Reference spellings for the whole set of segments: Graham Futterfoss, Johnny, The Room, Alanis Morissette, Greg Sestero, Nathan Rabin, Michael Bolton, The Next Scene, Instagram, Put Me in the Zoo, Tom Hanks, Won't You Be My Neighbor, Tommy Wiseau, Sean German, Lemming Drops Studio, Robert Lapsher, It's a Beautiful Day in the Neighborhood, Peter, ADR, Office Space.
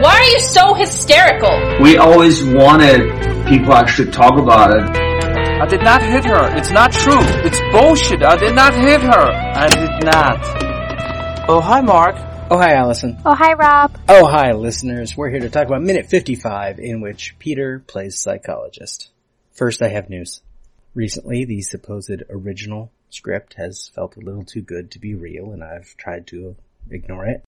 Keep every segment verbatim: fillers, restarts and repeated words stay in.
Why are you so hysterical? We always wanted people actually talk about it. I did not hit her. It's not true. It's bullshit. I did not hit her. I did not. Oh, hi, Mark. Oh, hi, Allison. Oh, hi, Rob. Oh, hi, listeners. We're here to talk about Minute fifty-five, in which Peter plays psychologist. First, I have news. Recently, the supposed original script has felt a little too good to be real, and I've tried to ignore it.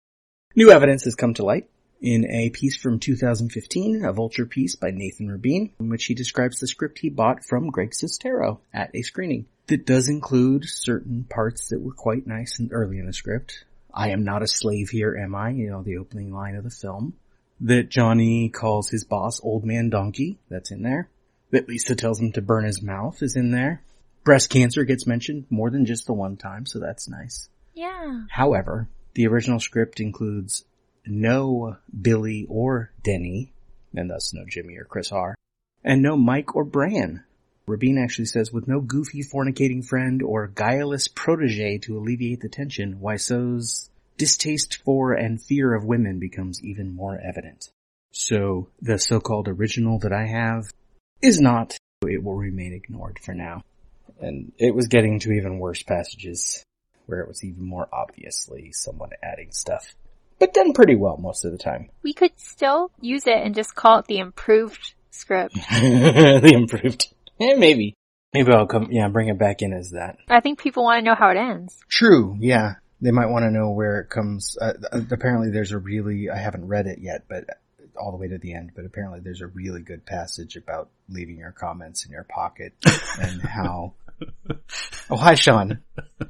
New evidence has come to light in a piece from two thousand fifteen, a Vulture piece by Nathan Rabin, in which he describes the script he bought from Greg Sestero at a screening. That does include certain parts that were quite nice and early in the script. I am not a slave here, am I? You know, the opening line of the film. That Johnny calls his boss Old Man Donkey. That's in there. That Lisa tells him to burn his mouth is in there. Breast cancer gets mentioned more than just the one time, so that's nice. Yeah. However, the original script includes no Billy or Denny, and thus no Jimmy or Chris R., and no Mike or Bran. Rabin actually says, with no goofy fornicating friend or guileless protege to alleviate the tension, Wiseau's distaste for and fear of women becomes even more evident. So the so-called original that I have is not. It will remain ignored for now. And it was getting to even worse passages where it was even more obviously someone adding stuff. But done pretty well most of the time. We could still use it and just call it the improved script. The improved. Yeah, maybe. Maybe I'll come, yeah, bring it back in as that. I think people want to know how it ends. True, yeah. They might want to know where it comes. Uh, apparently there's a really, I haven't read it yet, but all the way to the end, but apparently there's a really good passage about leaving your comments in your pocket and how. Oh, hi, Sean.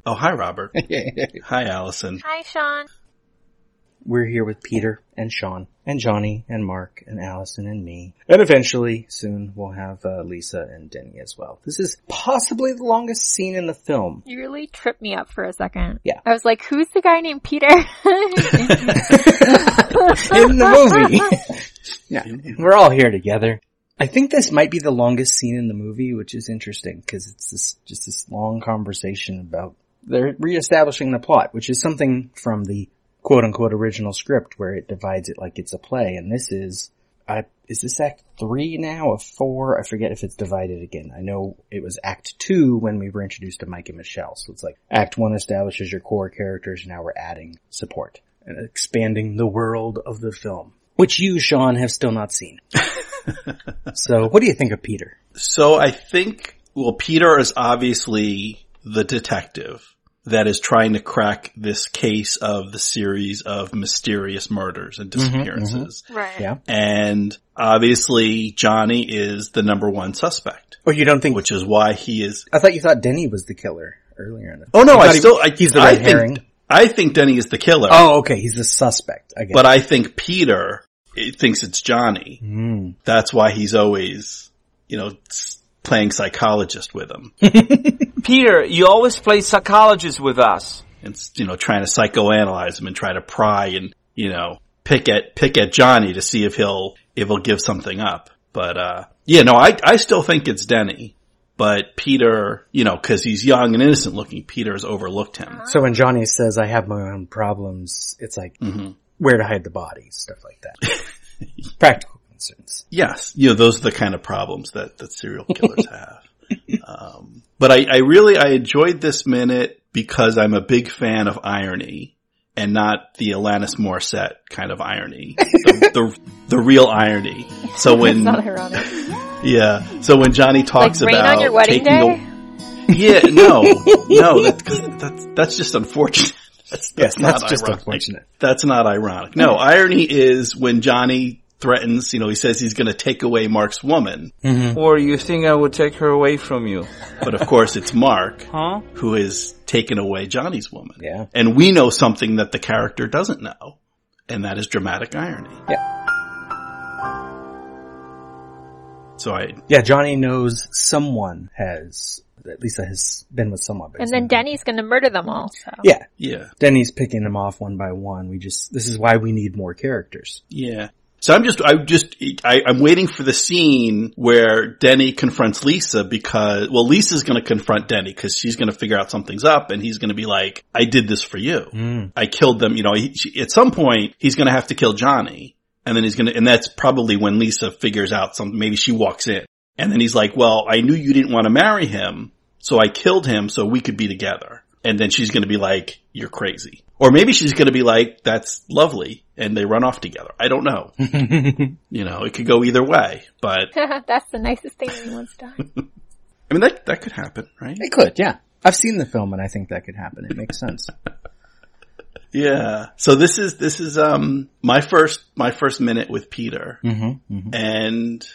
Oh, hi, Robert. Hi, Allison. Hi, Sean. We're here with Peter and Sean and Johnny and Mark and Allison and me. And eventually, soon, we'll have uh, Lisa and Denny as well. This is possibly the longest scene in the film. You really tripped me up for a second. Yeah. I was like, who's the guy named Peter? In the movie. Yeah, we're all here together. I think this might be the longest scene in the movie, which is interesting because it's this, just this long conversation about they're reestablishing the plot, which is something from the quote-unquote original script where it divides it like it's a play, and this is, uh, is this act three now of four? I forget if it's divided again. I know it was act two when we were introduced to Mike and Michelle, so it's like act one establishes your core characters, now we're adding support and expanding the world of the film, which you, Sean, have still not seen. So what do you think of Peter? So I think, well, Peter is obviously the detective that is trying to crack this case of the series of mysterious murders and disappearances. Mm-hmm, mm-hmm. Right. Yeah. And obviously Johnny is the number one suspect. Oh, you don't think? Which is why he is. I thought you thought Denny was the killer earlier in the. Oh no, I, I still, he, I, he's the red I herring. Think, I think Denny is the killer. Oh, okay. He's the suspect. I guess. But I think Peter it thinks it's Johnny. Mm. That's why he's always, you know, playing psychologist with him. Peter, you always play psychologist with us. And, you know, trying to psychoanalyze him and try to pry and, you know, pick at, pick at Johnny to see if he'll, if he'll give something up. But, uh, yeah, no, I, I still think it's Denny. But Peter, you know, cause he's young and innocent looking, Peter has overlooked him. So when Johnny says, I have my own problems, it's like, mm-hmm. where to hide the body, stuff like that. Practical concerns. Yes. You know, those are the kind of problems that, that serial killers have. Um, but I, I really, I enjoyed this minute because I'm a big fan of irony and not the Alanis Morissette kind of irony, the, the, the real irony. So when, not ironic. Yeah, so when Johnny talks like rain about on your wedding taking day? A, yeah, no, no, that, cause that's, that's just unfortunate. That's, that's yes, not that's just ironic. Unfortunate. That's not ironic. No, irony is when Johnny threatens, you know, he says he's going to take away Mark's woman. Mm-hmm. Or you think I would take her away from you. But of course it's Mark huh? who has taken away Johnny's woman. Yeah. And we know something that the character doesn't know. and that is dramatic irony. Yeah. So I... Yeah, Johnny knows someone has... At least that has been with someone. And then Denny's going to murder them all. So. Yeah. Yeah. Denny's picking them off one by one. We just, this is why we need more characters. Yeah. So I'm just, I'm just, I, I'm waiting for the scene where Denny confronts Lisa because, well, Lisa's going to confront Denny because she's going to figure out something's up and he's going to be like, I did this for you. Mm. I killed them. You know, he, she, at some point he's going to have to kill Johnny and then he's going to, and that's probably when Lisa figures out something. Maybe she walks in and then he's like, well, I knew you didn't want to marry him. So I killed him so we could be together. And then she's going to be like, you're crazy. Or maybe she's going to be like, that's lovely. And they run off together. I don't know. You know, it could go either way, but. That's the nicest thing anyone's done. I mean, that, that could happen, right? It could, yeah. I've seen the film and I think that could happen. It makes sense. Yeah. So this is, this is, um, my first, my first minute with Peter. Mm-hmm, mm-hmm. And.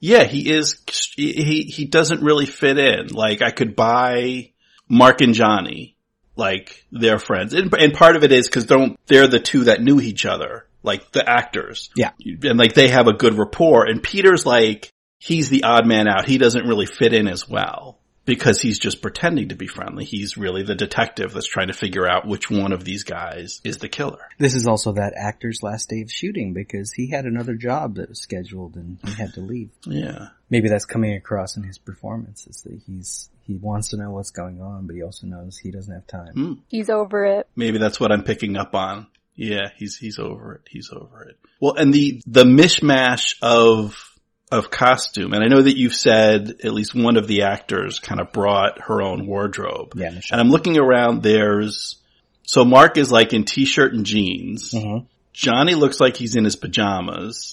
Yeah, he is, he, he doesn't really fit in. Like, I could buy Mark and Johnny, like, they're friends. And, and part of it is because don't, they're the two that knew each other, like, the actors. Yeah. And, like, they have a good rapport. And Peter's, like, he's the odd man out. He doesn't really fit in as well because he's just pretending to be friendly. He's really the detective that's trying to figure out which one of these guys is the killer. This is also that actor's last day of shooting because he had another job that was scheduled and he had to leave. Yeah. Maybe that's coming across in his performance is that he's, he wants to know what's going on, but he also knows he doesn't have time. Mm. He's over it. Maybe that's what I'm picking up on. Yeah, he's, he's over it. He's over it. Well, and the, the mishmash of, of costume. And I know that you've said at least one of the actors kind of brought her own wardrobe. Yeah, Michelle. And I'm looking around, there's, so Mark is like in t-shirt and jeans. Mm-hmm. Johnny looks like he's in his pajamas.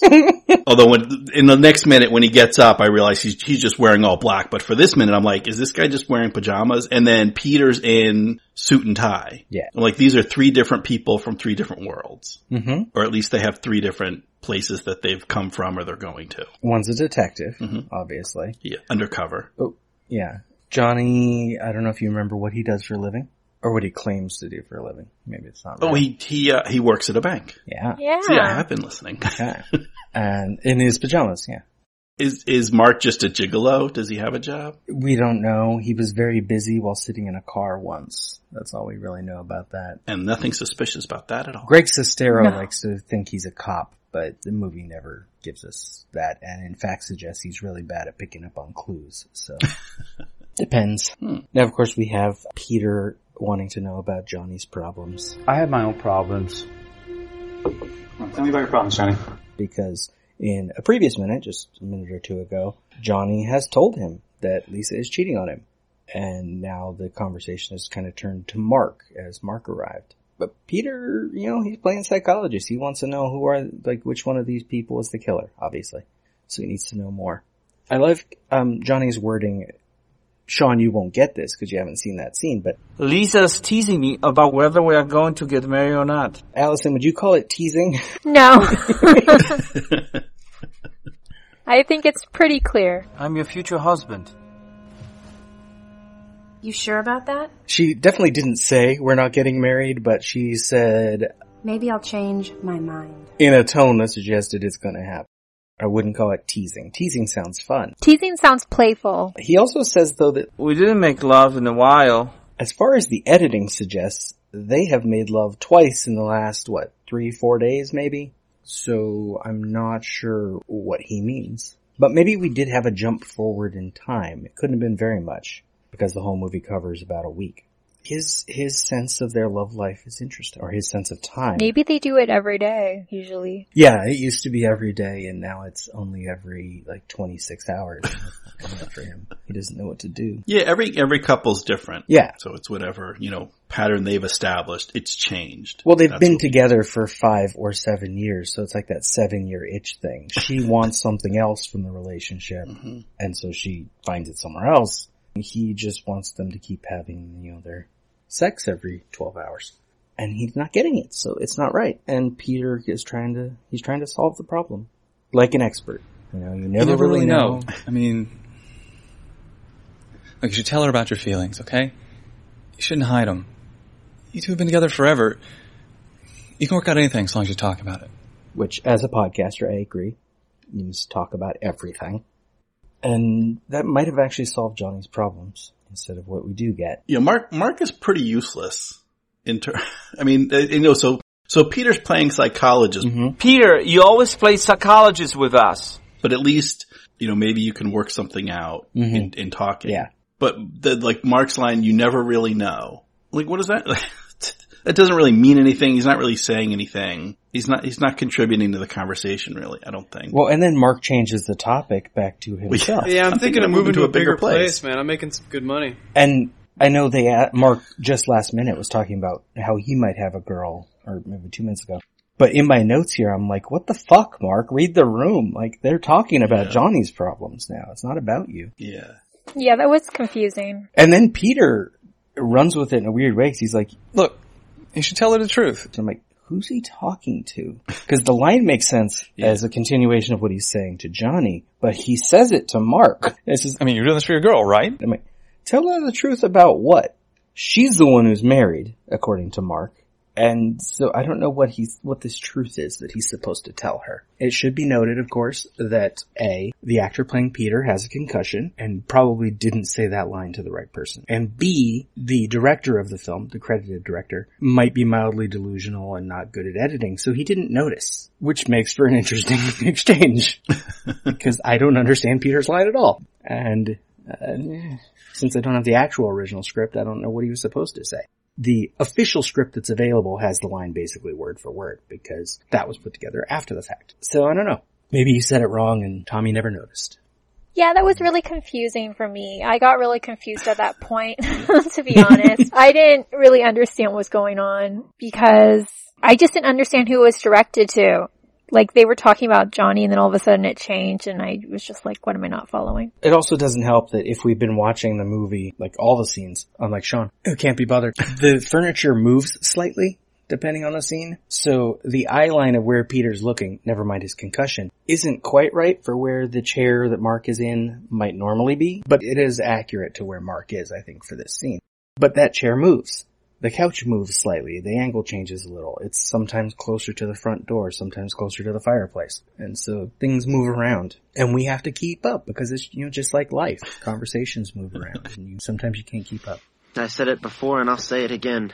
Although when, in the next minute when he gets up, I realize he's, he's just wearing all black. But for this minute, I'm like, is this guy just wearing pajamas? And then Peter's in suit and tie. Yeah. I'm like, these are three different people from three different worlds. Mm-hmm. Or at least they have three different places that they've come from or they're going to. One's a detective, mm-hmm. obviously. Yeah. Undercover. Oh, yeah. Johnny, I don't know if you remember what he does for a living. Or what he claims to do for a living. Maybe it's not right. Oh, he he uh, he works at a bank. Yeah. Yeah. See, I have been listening. Okay. And in his pajamas, yeah. Is is Mark just a gigolo? Does he have a job? We don't know. He was very busy while sitting in a car once. That's all we really know about that. And nothing suspicious about that at all. Greg Sestero no. likes to think he's a cop, but the movie never gives us that. And in fact suggests he's really bad at picking up on clues. So, depends. Hmm. Now, of course, we have Peter wanting to know about Johnny's problems. I have my own problems. Tell me about your problems, Johnny. Because in a previous minute, just a minute or two ago, Johnny has told him that Lisa is cheating on him. And now the conversation has kind of turned to Mark as Mark arrived. But Peter, you know, he's playing psychologist. He wants to know who are, like, which one of these people is the killer, obviously. So he needs to know more. I love um, Johnny's wording. Sean, you won't get this because you haven't seen that scene, but... Lisa's teasing me about whether we are going to get married or not. Allison, would you call it teasing? No. I think it's pretty clear. I'm your future husband. You sure about that? She definitely didn't say we're not getting married, but she said... Maybe I'll change my mind. In a tone that suggested it's going to happen. I wouldn't call it teasing. Teasing sounds fun. Teasing sounds playful. He also says, though, that... We didn't make love in a while. As far as the editing suggests, they have made love twice in the last, what, three, four days maybe? So I'm not sure what he means. But maybe we did have a jump forward in time. It couldn't have been very much, because the whole movie covers about a week. His his sense of their love life is interesting, or his sense of time. Maybe they do it every day, usually. Yeah, it used to be every day, and now it's only every, like, twenty-six hours for him. He doesn't know what to do. Yeah, every every couple's different. Yeah. So it's whatever, you know, pattern they've established. It's changed. Well, they've That's been together for five or seven years, so it's like that seven-year itch thing. She wants something else from the relationship, mm-hmm. and so she finds it somewhere else. He just wants them to keep having, you know, their sex every twelve hours. And he's not getting it, so it's not right. And Peter is trying to, he's trying to solve the problem. Like an expert. You know, you never, you never really, really know. know. I mean, like, you should tell her about your feelings, okay? You shouldn't hide them. You two have been together forever. You can work out anything as long as you talk about it. Which, as a podcaster, I agree. You must talk about everything. And that might have actually solved Johnny's problems instead of what we do get. Yeah, Mark Mark is pretty useless. In ter- I mean, you know, so so Peter's playing psychologist. Mm-hmm. Peter, you always play psychologist with us. But at least, you know, maybe you can work something out mm-hmm. in, in talking. Yeah. But, the, like, Mark's line, you never really know. Like, what is that? That doesn't really mean anything. He's not really saying anything. He's not He's not contributing to the conversation, really, I don't think. Well, and then Mark changes the topic back to himself. Yeah, yeah I'm, I'm thinking, thinking of moving to a bigger, bigger place. place, man. I'm making some good money. And I know they – Mark just last minute was talking about how he might have a girl, or maybe two minutes ago. But in my notes here, I'm like, what the fuck, Mark? Read the room. Like, they're talking about yeah. Johnny's problems now. It's not about you. Yeah. Yeah, that was confusing. And then Peter runs with it in a weird way because he's like, look, you should tell her the truth. And I'm like, who's he talking to? Because the line makes sense yeah. as a continuation of what he's saying to Johnny, but he says it to Mark. It's just, I mean, you're doing this for your girl, right? I'm like, tell her the truth about what? She's the one who's married, according to Mark. And so I don't know what he's, what this truth is that he's supposed to tell her. It should be noted, of course, that A, the actor playing Peter has a concussion and probably didn't say that line to the right person. And B, the director of the film, the credited director, might be mildly delusional and not good at editing, so he didn't notice, which makes for an interesting exchange because I don't understand Peter's line at all. And uh, since I don't have the actual original script, I don't know what he was supposed to say. The official script that's available has the line basically word for word because that was put together after the fact. So I don't know. Maybe you said it wrong and Tommy never noticed. Yeah, that was really confusing for me. I got really confused at that point, to be honest. I didn't really understand what was going on because I just didn't understand who it was directed to. Like, they were talking about Johnny, and then all of a sudden it changed, and I was just like, what am I not following? It also doesn't help that if we've been watching the movie, like, all the scenes, unlike Sean, who can't be bothered, the furniture moves slightly, depending on the scene. So the eye line of where Peter's looking, never mind his concussion, isn't quite right for where the chair that Mark is in might normally be, but it is accurate to where Mark is, I think, for this scene. But that chair moves. The couch moves slightly. The angle changes a little. It's sometimes closer to the front door, sometimes closer to the fireplace. And so things move around. And we have to keep up because it's, you know, just like life. Conversations move around. And you, sometimes you can't keep up. I said it before and I'll say it again.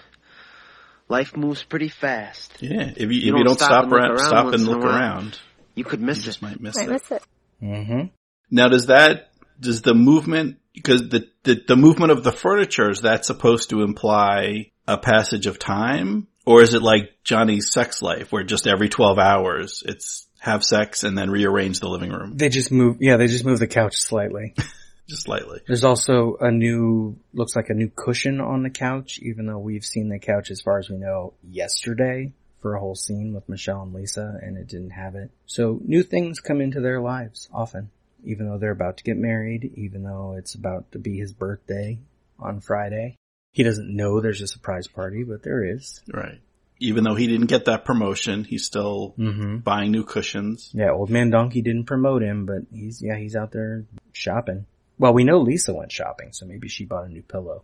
Life moves pretty fast. Yeah. If you, you, if don't, you don't stop, stop and look, around, stop and look around, you could miss you it. Just might miss might it. Miss it. Mm-hmm. Now does that, does the movement, because the, the, the movement of the furniture, is that supposed to imply a passage of time? Or is it like Johnny's sex life where just every twelve hours it's have sex and then rearrange the living room? They just move, yeah, they just move the couch slightly. Just slightly. There's also a new, looks like a new cushion on the couch, even though we've seen the couch as far as we know yesterday for a whole scene with Michelle and Lisa and it didn't have it. So new things come into their lives often, even though they're about to get married, even though it's about to be his birthday on Friday. He doesn't know there's a surprise party, but there is. Right. Even though he didn't get that promotion, he's still mm-hmm. buying new cushions. Yeah, Old Man Donkey didn't promote him, but he's, yeah, he's out there shopping. Well, we know Lisa went shopping, so maybe she bought a new pillow.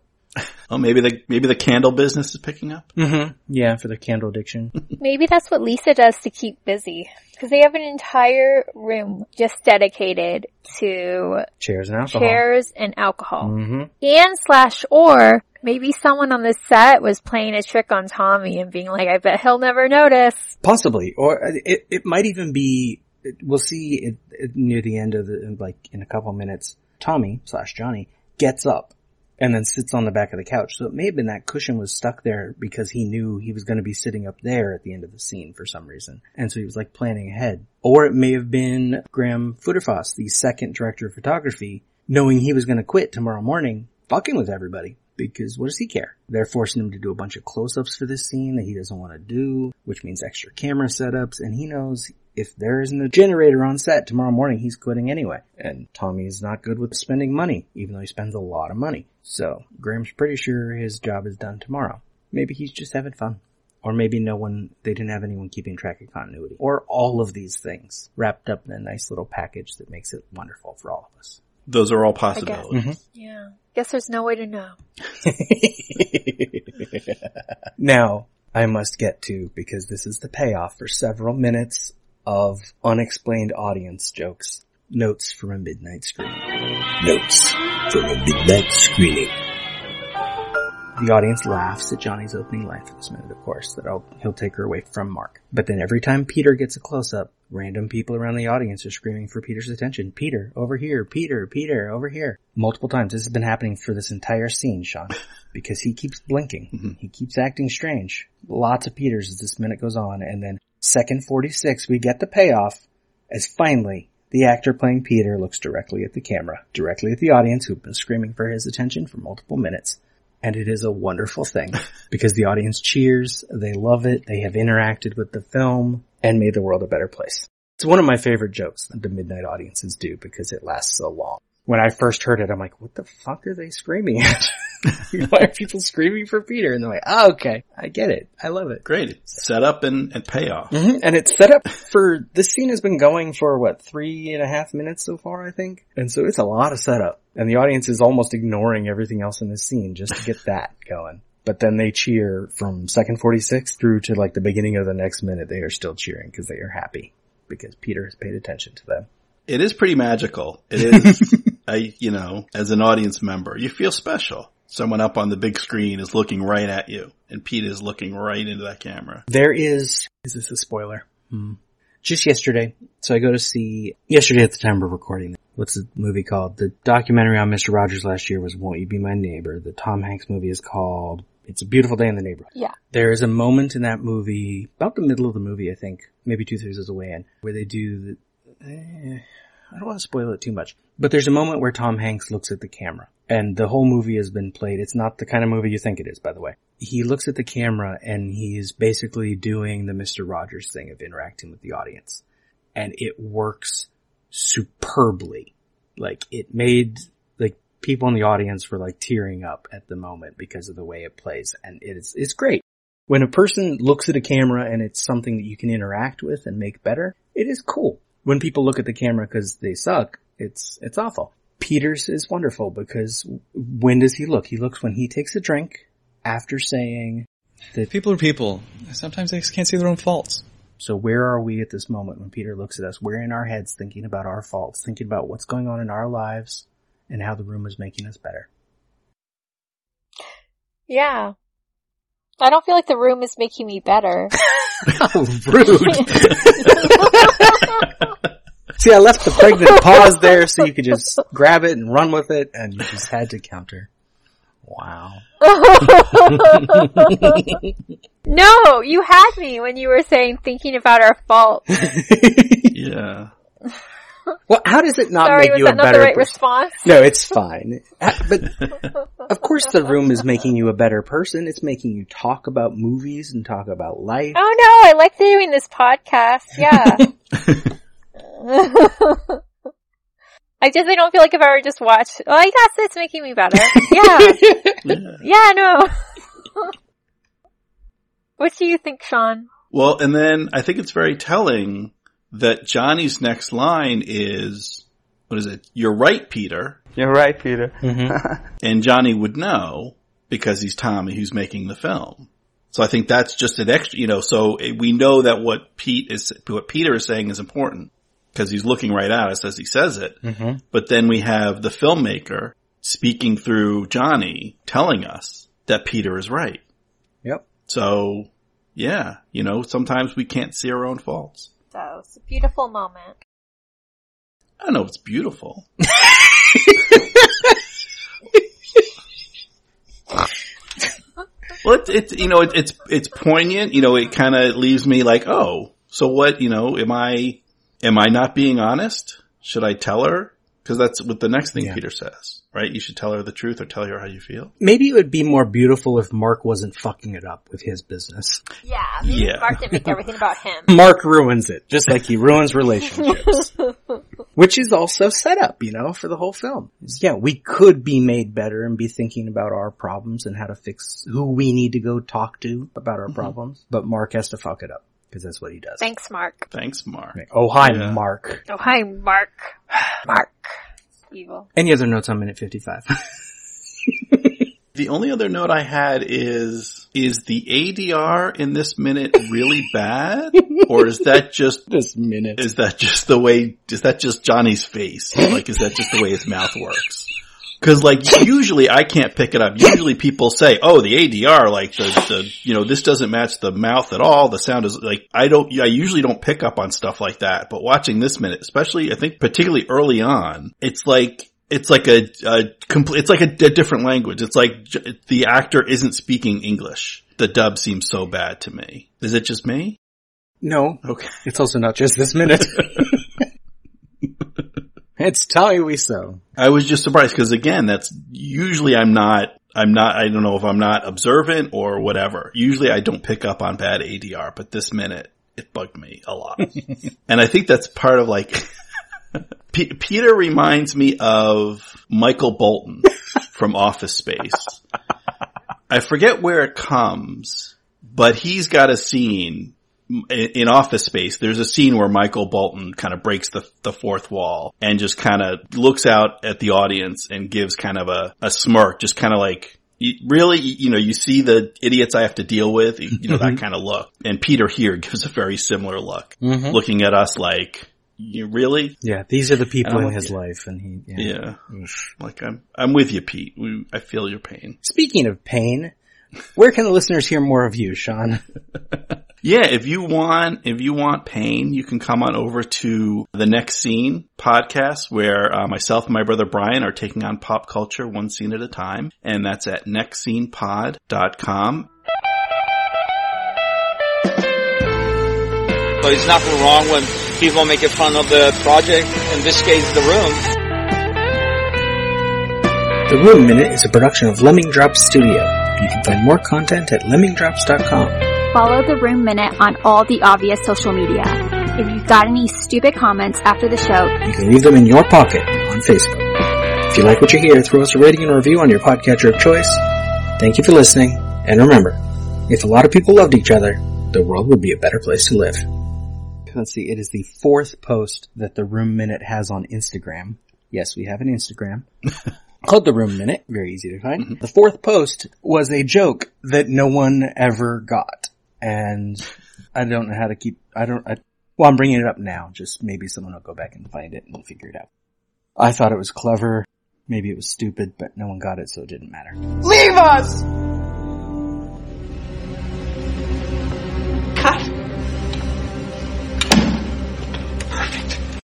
Oh, maybe the, maybe the candle business is picking up? Mm-hmm. Yeah, for the candle addiction. Maybe that's what Lisa does to keep busy. Because they have an entire room just dedicated to chairs and alcohol. Chairs and alcohol. Mm-hmm. And slash or... Maybe someone on the set was playing a trick on Tommy and being like, I bet he'll never notice. Possibly. Or it, it might even be, it, we'll see it, it near the end of the, like in a couple minutes, Tommy slash Johnny gets up and then sits on the back of the couch. So it may have been that cushion was stuck there because he knew he was going to be sitting up there at the end of the scene for some reason. And so he was like planning ahead. Or it may have been Graham Futterfoss, the second director of photography, knowing he was going to quit tomorrow morning, fucking with everybody. Because what does he care? They're forcing him to do a bunch of close-ups for this scene that he doesn't want to do, which means extra camera setups. And he knows if there isn't a generator on set tomorrow morning, he's quitting anyway. And Tommy's not good with spending money, even though he spends a lot of money. So Graham's pretty sure his job is done tomorrow. Maybe he's just having fun. Or maybe no one, they didn't have anyone keeping track of continuity. Or all of these things wrapped up in a nice little package that makes it wonderful for all of us. Those are all possibilities. Mm-hmm. Yeah. Guess there's no way to know. Now, I must get to, because this is the payoff for several minutes of unexplained audience jokes. Notes from a midnight screening. Notes from a midnight screening. The audience laughs at Johnny's opening line for this minute, of course, that I'll, he'll take her away from Mark. But then every time Peter gets a close-up, random people around the audience are screaming for Peter's attention. Peter, over here. Peter, Peter, over here. Multiple times. This has been happening for this entire scene, Sean, because he keeps blinking. Mm-hmm. He keeps acting strange. Lots of Peters as this minute goes on. And then second forty-six, we get the payoff as finally the actor playing Peter looks directly at the camera, directly at the audience who've been screaming for his attention for multiple minutes. And it is a wonderful thing because the audience cheers, they love it, they have interacted with the film, and made the world a better place. It's one of my favorite jokes that the midnight audiences do because it lasts so long. When I first heard it, I'm like, what the fuck are they screaming at? Why are people screaming for Peter? And they're like, oh, okay, I get it. I love it. Great. Set up and, and payoff. Mm-hmm. And it's set up for, this scene has been going for, what, three and a half minutes so far, I think? And so it's a lot of setup. And the audience is almost ignoring everything else in this scene just to get that going. But then they cheer from second forty-six through to like the beginning of the next minute. They are still cheering because they are happy because Peter has paid attention to them. It is pretty magical. It is, I, you know, as an audience member, you feel special. Someone up on the big screen is looking right at you, and Pete is looking right into that camera. There is, is this a spoiler? Hmm. Just yesterday, so I go to see, yesterday at the time we're recording, what's the movie called? The documentary on Mister Rogers last year was Won't You Be My Neighbor. The Tom Hanks movie is called It's a Beautiful Day in the Neighborhood. Yeah. There is a moment in that movie, about the middle of the movie, I think, maybe two-thirds of the way in, where they do the, I don't want to spoil it too much, but there's a moment where Tom Hanks looks at the camera, and the whole movie has been played. It's not the kind of movie you think it is, by the way. He looks at the camera, and he's basically doing the Mister Rogers thing of interacting with the audience, and it works superbly. Like, it made, like, people in the audience were, like, tearing up at the moment because of the way it plays, and it's it's great. When a person looks at a camera and it's something that you can interact with and make better, it is cool. When people look at the camera because they suck, it's it's awful. Peter's is wonderful because when does he look? He looks when he takes a drink after saying that people are people. Sometimes they can't see their own faults. So where are we at this moment when Peter looks at us? We're in our heads thinking about our faults, thinking about what's going on in our lives and how the room is making us better. Yeah. I don't feel like the room is making me better. Oh, rude. See, I left the pregnant pause there so you could just grab it and run with it, and you just had to counter. Wow. No, you had me when you were saying thinking about our faults. Yeah. Well, how does it not Sorry, make you a better person? Sorry, was that not the right pers- response? No, it's fine. But, of course, the room is making you a better person. It's making you talk about movies and talk about life. Oh, no, I like doing this podcast. Yeah. I just, I don't feel like if I were just watched, oh, I guess it's making me better. Yeah. Yeah, no. What do you think, Sean? Well, and then I think it's very telling that Johnny's next line is, what is it? You're right, Peter. You're right, Peter. Mm-hmm. And Johnny would know because he's Tommy who's making the film. So I think that's just an extra, you know, so we know that what Pete is, what Peter is saying is important because he's looking right at us as he says it. Mm-hmm. But then we have the filmmaker speaking through Johnny telling us that Peter is right. Yep. So, yeah, you know, sometimes we can't see our own faults. So it's a beautiful moment. I don't know if it's beautiful. Well, it's, it's you know, it, it's, it's poignant. You know, it kind of leaves me like, oh, so what, you know, am I, am I not being honest? Should I tell her? Because that's what the next thing yeah. Peter says, right? You should tell her the truth or tell her how you feel. Maybe it would be more beautiful if Mark wasn't fucking it up with his business. Yeah. Maybe yeah. Mark didn't make everything about him. Mark ruins it, just like he ruins relationships. Which is also set up, you know, for the whole film. Yeah, we could be made better and be thinking about our problems and how to fix who we need to go talk to about our mm-hmm. problems. But Mark has to fuck it up because that's what he does. Thanks, Mark. Thanks, Mark. Oh, hi, yeah. Mark. Oh, hi, Mark. Mark. Evil. Any other notes on minute fifty-five? The only other note I had is, is the A D R in this minute really bad? Or is that just... This minute. Is that just the way... Is that just Johnny's face? Like, is that just the way his mouth works? Because, like, usually I can't pick it up. Usually people say, oh, the A D R, like, the, the you know, this doesn't match the mouth at all. The sound is, like, I don't... I usually don't pick up on stuff like that. But watching this minute, especially, I think, particularly early on, it's like... It's like a, a complete, it's like a, a different language. It's like j- the actor isn't speaking English. The dub seems so bad to me. Is it just me? No. Okay. It's also not just this minute. It's Tommy Wiseau. I was just surprised because again, that's usually I'm not, I'm not, I don't know if I'm not observant or whatever. Usually I don't pick up on bad A D R, but this minute it bugged me a lot. And I think that's part of like, P- Peter reminds me of Michael Bolton from Office Space. I forget where it comes, but he's got a scene in Office Space. There's a scene where Michael Bolton kind of breaks the, the fourth wall and just kind of looks out at the audience and gives kind of a, a smirk, just kind of like, really, you know, you see the idiots I have to deal with, you know, mm-hmm. that kind of look. And Peter here gives a very similar look, mm-hmm. looking at us like... You really? Yeah, these are the people in his you. life, and he. Yeah, yeah. Like I'm, I'm with you, Pete. We, I feel your pain. Speaking of pain, where can the listeners hear more of you, Sean? Yeah, if you want, if you want pain, you can come on over to The Next Scene podcast, where uh, myself and my brother Brian are taking on pop culture one scene at a time, and that's at next scene pod dot com. So it's nothing wrong when people make fun of the project, in this case, The Room. The Room Minute is a production of Lemming Drops Studio. You can find more content at lemming drops dot com. Follow The Room Minute on all the obvious social media. If you've got any stupid comments after the show, you can leave them in your pocket on Facebook. If you like what you hear, throw us a rating and a review on your podcatcher of choice. Thank you for listening, and remember, if a lot of people loved each other, the world would be a better place to live. Let's see, it is the fourth post that The Room Minute has on Instagram. Yes, we have an Instagram called The Room Minute. Very easy to find. Mm-hmm. The fourth post was a joke that no one ever got. And I don't know how to keep, I don't, I, well, I'm bringing it up now. Just maybe someone will go back and find it and figure it out. I thought it was clever. Maybe it was stupid, but no one got it, so it didn't matter. Leave us!